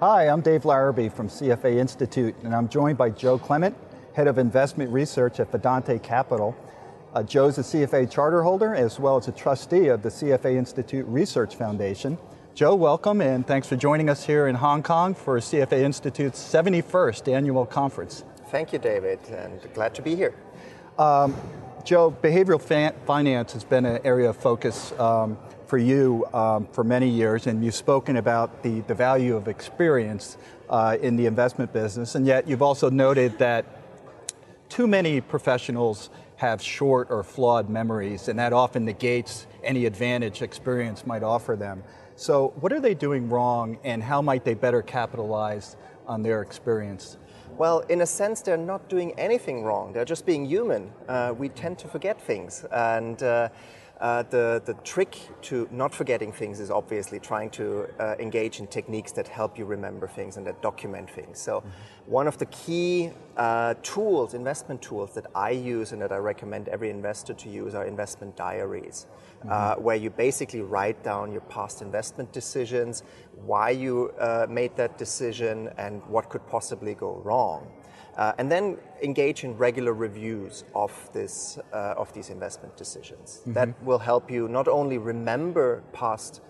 Hi, I'm Dave Larrabee from CFA Institute, and I'm joined by Joe Clement, Head of Investment Research at Fedante Capital. Joe's a CFA charter holder as well as a trustee of the CFA Institute Research Foundation. Joe, welcome, and thanks for joining us here in Hong Kong for CFA Institute's 71st annual conference. Thank you, David, and glad to be here. Joe, behavioral finance has been an area of focus for you for many years, and you've spoken about the value of experience in the investment business, and yet you've also noted that too many professionals have short or flawed memories, and that often negates any advantage experience might offer them. So what are they doing wrong, and how might they better capitalize on their experience? Well, in a sense, they're not doing anything wrong. They're just being human. We tend to forget things, and the trick to not forgetting things is obviously trying to engage in techniques that help you remember things and that document things. So one of the key tools, investment tools that I use and that I recommend every investor to use are investment diaries, where you basically write down your past investment decisions, why you made that decision, and what could possibly go wrong. And then engage in regular reviews of these investment decisions. That will help you not only remember past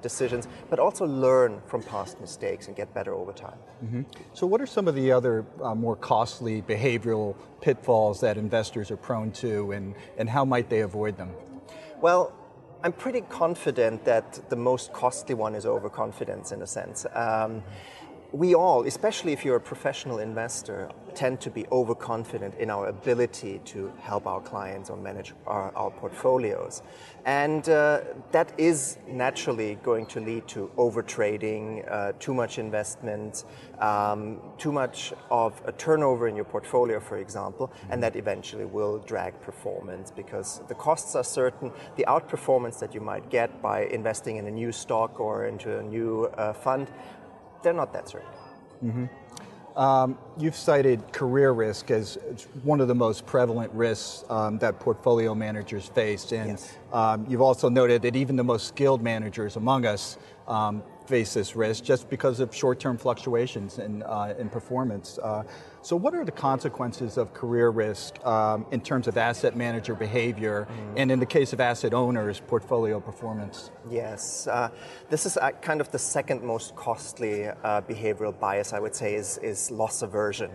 decisions, but also learn from past mistakes and get better over time. So what are some of the other more costly behavioral pitfalls that investors are prone to, and how might they avoid them? Well, I'm pretty confident that the most costly one is overconfidence, in a sense. We all, especially if you're a professional investor, tend to be overconfident in our ability to help our clients or manage our portfolios. And that is naturally going to lead to overtrading, too much investment, too much of a turnover in your portfolio, for example, and that eventually will drag performance because the costs are certain. The outperformance that you might get by investing in a new stock or into a new fund, they're not that certain. You've cited career risk as one of the most prevalent risks that portfolio managers face. And you've also noted that even the most skilled managers among us face this risk just because of short-term fluctuations in performance. So what are the consequences of career risk in terms of asset manager behavior and in the case of asset owners, portfolio performance? Yes, this is kind of the second most costly behavioral bias, I would say, is loss aversion.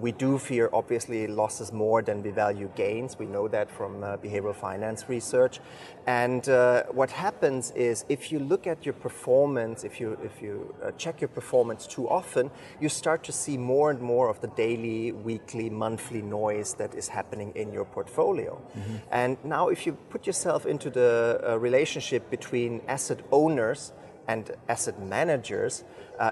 We do fear, obviously, losses more than we value gains. We know that from behavioral finance research. And what happens is if you look at your performance, if you check your performance too often, you start to see more and more of the daily, weekly, monthly noise that is happening in your portfolio. And now if you put yourself into the relationship between asset owners and asset managers,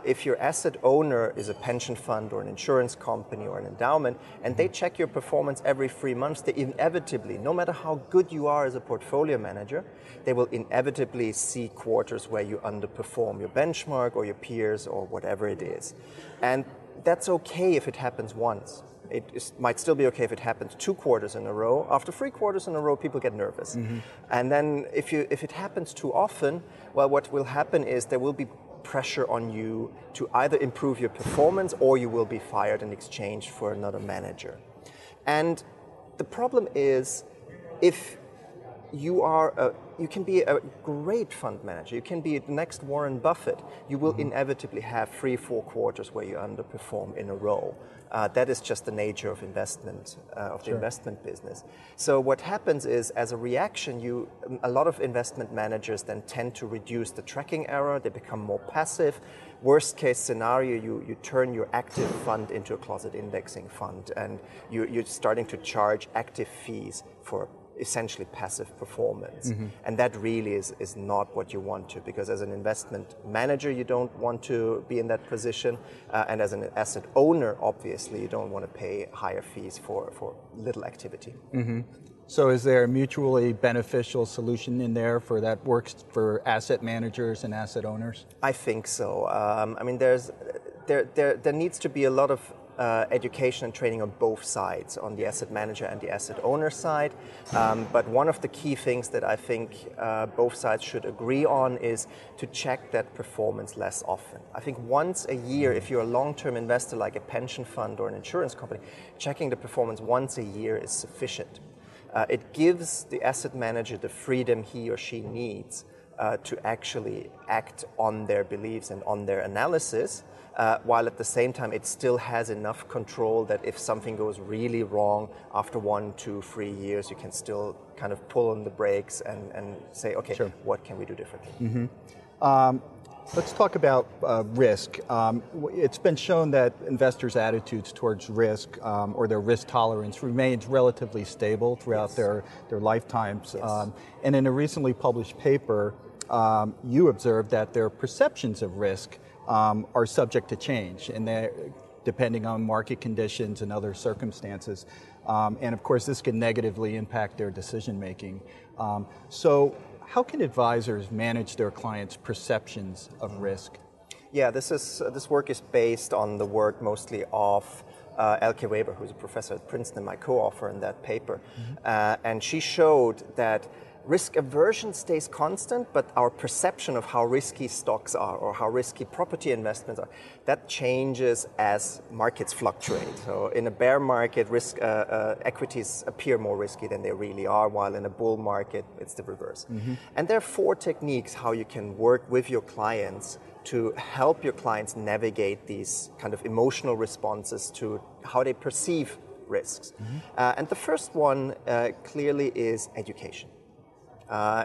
if your asset owner is a pension fund or an insurance company or an endowment, and they check your performance every 3 months, they inevitably, no matter how good you are as a portfolio manager, they will inevitably see quarters where you underperform your benchmark or your peers or whatever it is. And that's okay if it happens once. It might still be okay if it happens 2 quarters in a row. After 3 quarters in a row, people get nervous. And then if it happens too often, well, what will happen is there will be pressure on you to either improve your performance or you will be fired in exchange for another manager. And the problem is if you are you can be a great fund manager, you can be the next Warren Buffett, you will inevitably have 3-4 quarters where you underperform in a row. That is just the nature of investment, the investment business. So what happens is, as a reaction, a lot of investment managers then tend to reduce the tracking error, they become more passive. Worst case scenario, you turn your active fund into a closet indexing fund, and you're starting to charge active fees for essentially passive performance. Mm-hmm. And that really is not what you want to, because as an investment manager, you don't want to be in that position. And as an asset owner, obviously, you don't want to pay higher fees for little activity. Mm-hmm. So is there a mutually beneficial solution in there for that works for asset managers and asset owners? I think so. I mean, there needs to be a lot of education and training on both sides, on the asset manager and the asset owner side. But one of the key things that I think both sides should agree on is to check that performance less often. I think once a year, if you're a long-term investor like a pension fund or an insurance company, checking the performance once a year is sufficient. It gives the asset manager the freedom he or she needs to actually act on their beliefs and on their analysis, while at the same time it still has enough control that if something goes really wrong after 1, 2, 3 years, you can still kind of pull on the brakes and say, okay, sure, what can we do differently? Mm-hmm. Let's talk about risk. It's been shown that investors' attitudes towards risk or their risk tolerance remains relatively stable throughout yes. their lifetimes. Yes. And in a recently published paper, you observed that their perceptions of risk are subject to change, and depending on market conditions and other circumstances. And of course, this can negatively impact their decision-making. So, how can advisors manage their clients' perceptions of risk? Yeah, this work is based on the work mostly of Elke Weber, who's a professor at Princeton, my co-author in that paper. Mm-hmm. And she showed that risk aversion stays constant, but our perception of how risky stocks are or how risky property investments are, that changes as markets fluctuate. So in a bear market, equities appear more risky than they really are, while in a bull market, it's the reverse. Mm-hmm. And there are 4 techniques how you can work with your clients to help your clients navigate these kind of emotional responses to how they perceive risks. Mm-hmm. And the first one clearly is education.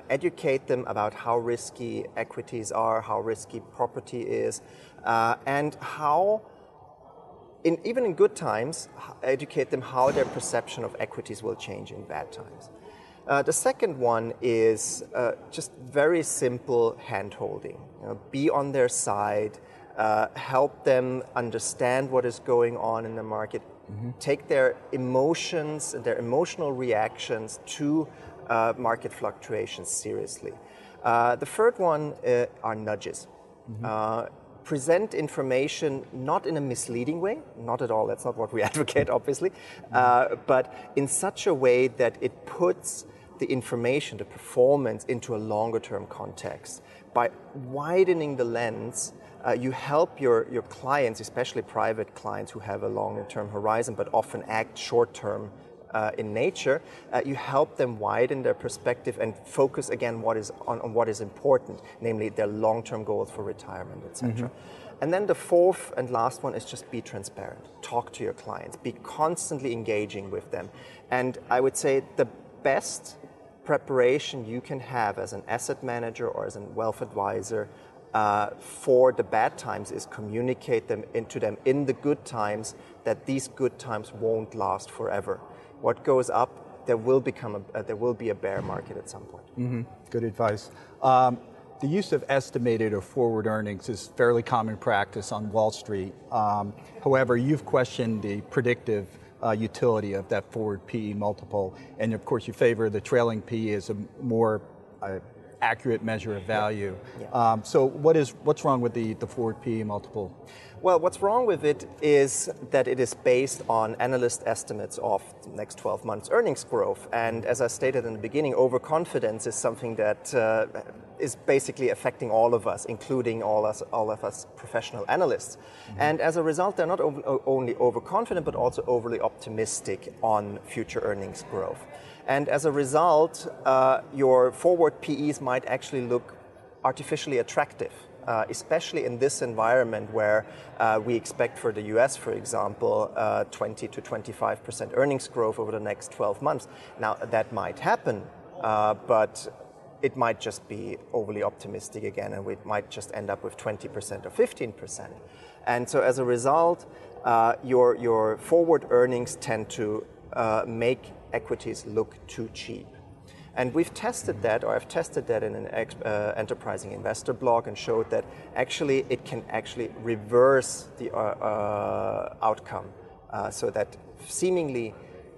Educate them about how risky equities are, how risky property is, and how, even in good times, educate them how their perception of equities will change in bad times. The second one is just very simple hand-holding. You know, be on their side, help them understand what is going on in the market, mm-hmm. take their emotions and their emotional reactions to market fluctuations seriously. The third one are nudges. Mm-hmm. Present information not in a misleading way, not at all, that's not what we advocate obviously, but in such a way that it puts the information, the performance into a longer term context. By widening the lens, you help your clients, especially private clients who have a longer term horizon but often act short term in nature, you help them widen their perspective and focus again on what is important, namely their long-term goals for retirement, etc. Mm-hmm. And then the fourth and last one is just be transparent. Talk to your clients. Be constantly engaging with them. And I would say the best preparation you can have as an asset manager or as a wealth advisor for the bad times is communicate to them in the good times that these good times won't last forever. What goes up, there will be a bear market at some point. Mm-hmm. Good advice. The use of estimated or forward earnings is fairly common practice on Wall Street. However, you've questioned the predictive utility of that forward PE multiple, and of course you favor the trailing PE as a more accurate measure of value. Yeah. Yeah. So what's wrong with the forward PE multiple? Well, what's wrong with it is that it is based on analyst estimates of the next 12 months earnings growth. And as I stated in the beginning, overconfidence is something that is basically affecting all of us, including all of us professional analysts. Mm-hmm. And as a result, they're not only overconfident, but also overly optimistic on future earnings growth. And as a result, your forward PEs might actually look artificially attractive, especially in this environment where we expect for the US, for example, 20 to 25% earnings growth over the next 12 months. Now, that might happen, but it might just be overly optimistic again, and we might just end up with 20% or 15%. And so as a result, your forward earnings tend to make equities look too cheap. And we've tested that, or I've tested that in an enterprising investor blog, and showed that actually it can actually reverse the outcome, so that seemingly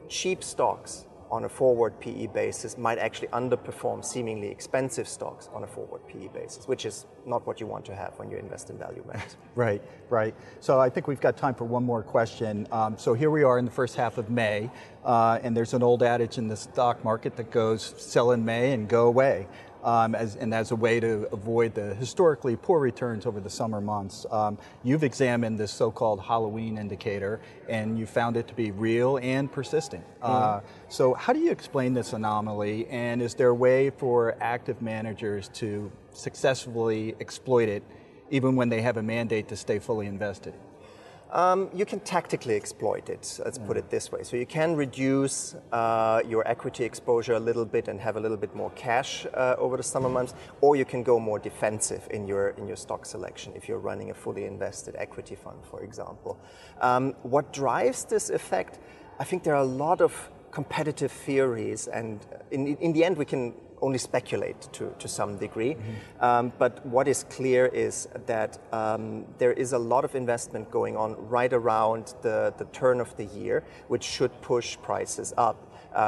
cheap stocks on a forward PE basis might actually underperform seemingly expensive stocks on a forward PE basis, which is not what you want to have when you invest in value max. Right, right. So I think we've got time for one more question. So here we are in the first half of May, and there's an old adage in the stock market that goes, sell in May and go away, as a way to avoid the historically poor returns over the summer months. You've examined this so-called Halloween indicator, and you found it to be real and persistent. So how do you explain this anomaly, and is there a way for active managers to successfully exploit it, even when they have a mandate to stay fully invested? You can tactically exploit it, let's put it this way. So you can reduce your equity exposure a little bit and have a little bit more cash over the summer months, or you can go more defensive in your stock selection if you're running a fully invested equity fund, for example. What drives this effect? I think there are a lot of competitive theories, and in the end we can only speculate to some degree. But what is clear is that there is a lot of investment going on right around the turn of the year, which should push prices up.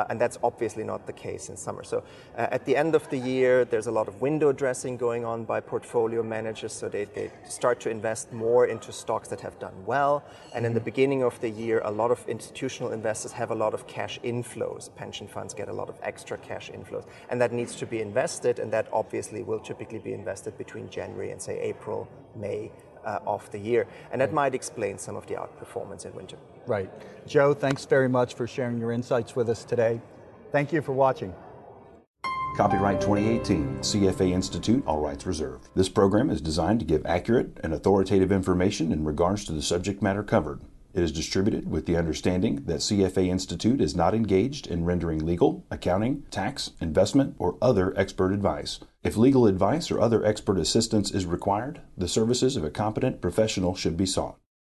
And that's obviously not the case in summer. So at the end of the year, there's a lot of window dressing going on by portfolio managers. So they start to invest more into stocks that have done well. And in the beginning of the year, a lot of institutional investors have a lot of cash inflows. Pension funds get a lot of extra cash inflows. And that needs to be invested. And that obviously will typically be invested between January and, say, April, May of the year. And that might explain some of the outperformance in winter. Right. Joe, thanks very much for sharing your insights with us today. Thank you for watching. Copyright 2018, CFA Institute, all rights reserved. This program is designed to give accurate and authoritative information in regards to the subject matter covered. It is distributed with the understanding that CFA Institute is not engaged in rendering legal, accounting, tax, investment, or other expert advice. If legal advice or other expert assistance is required, the services of a competent professional should be sought.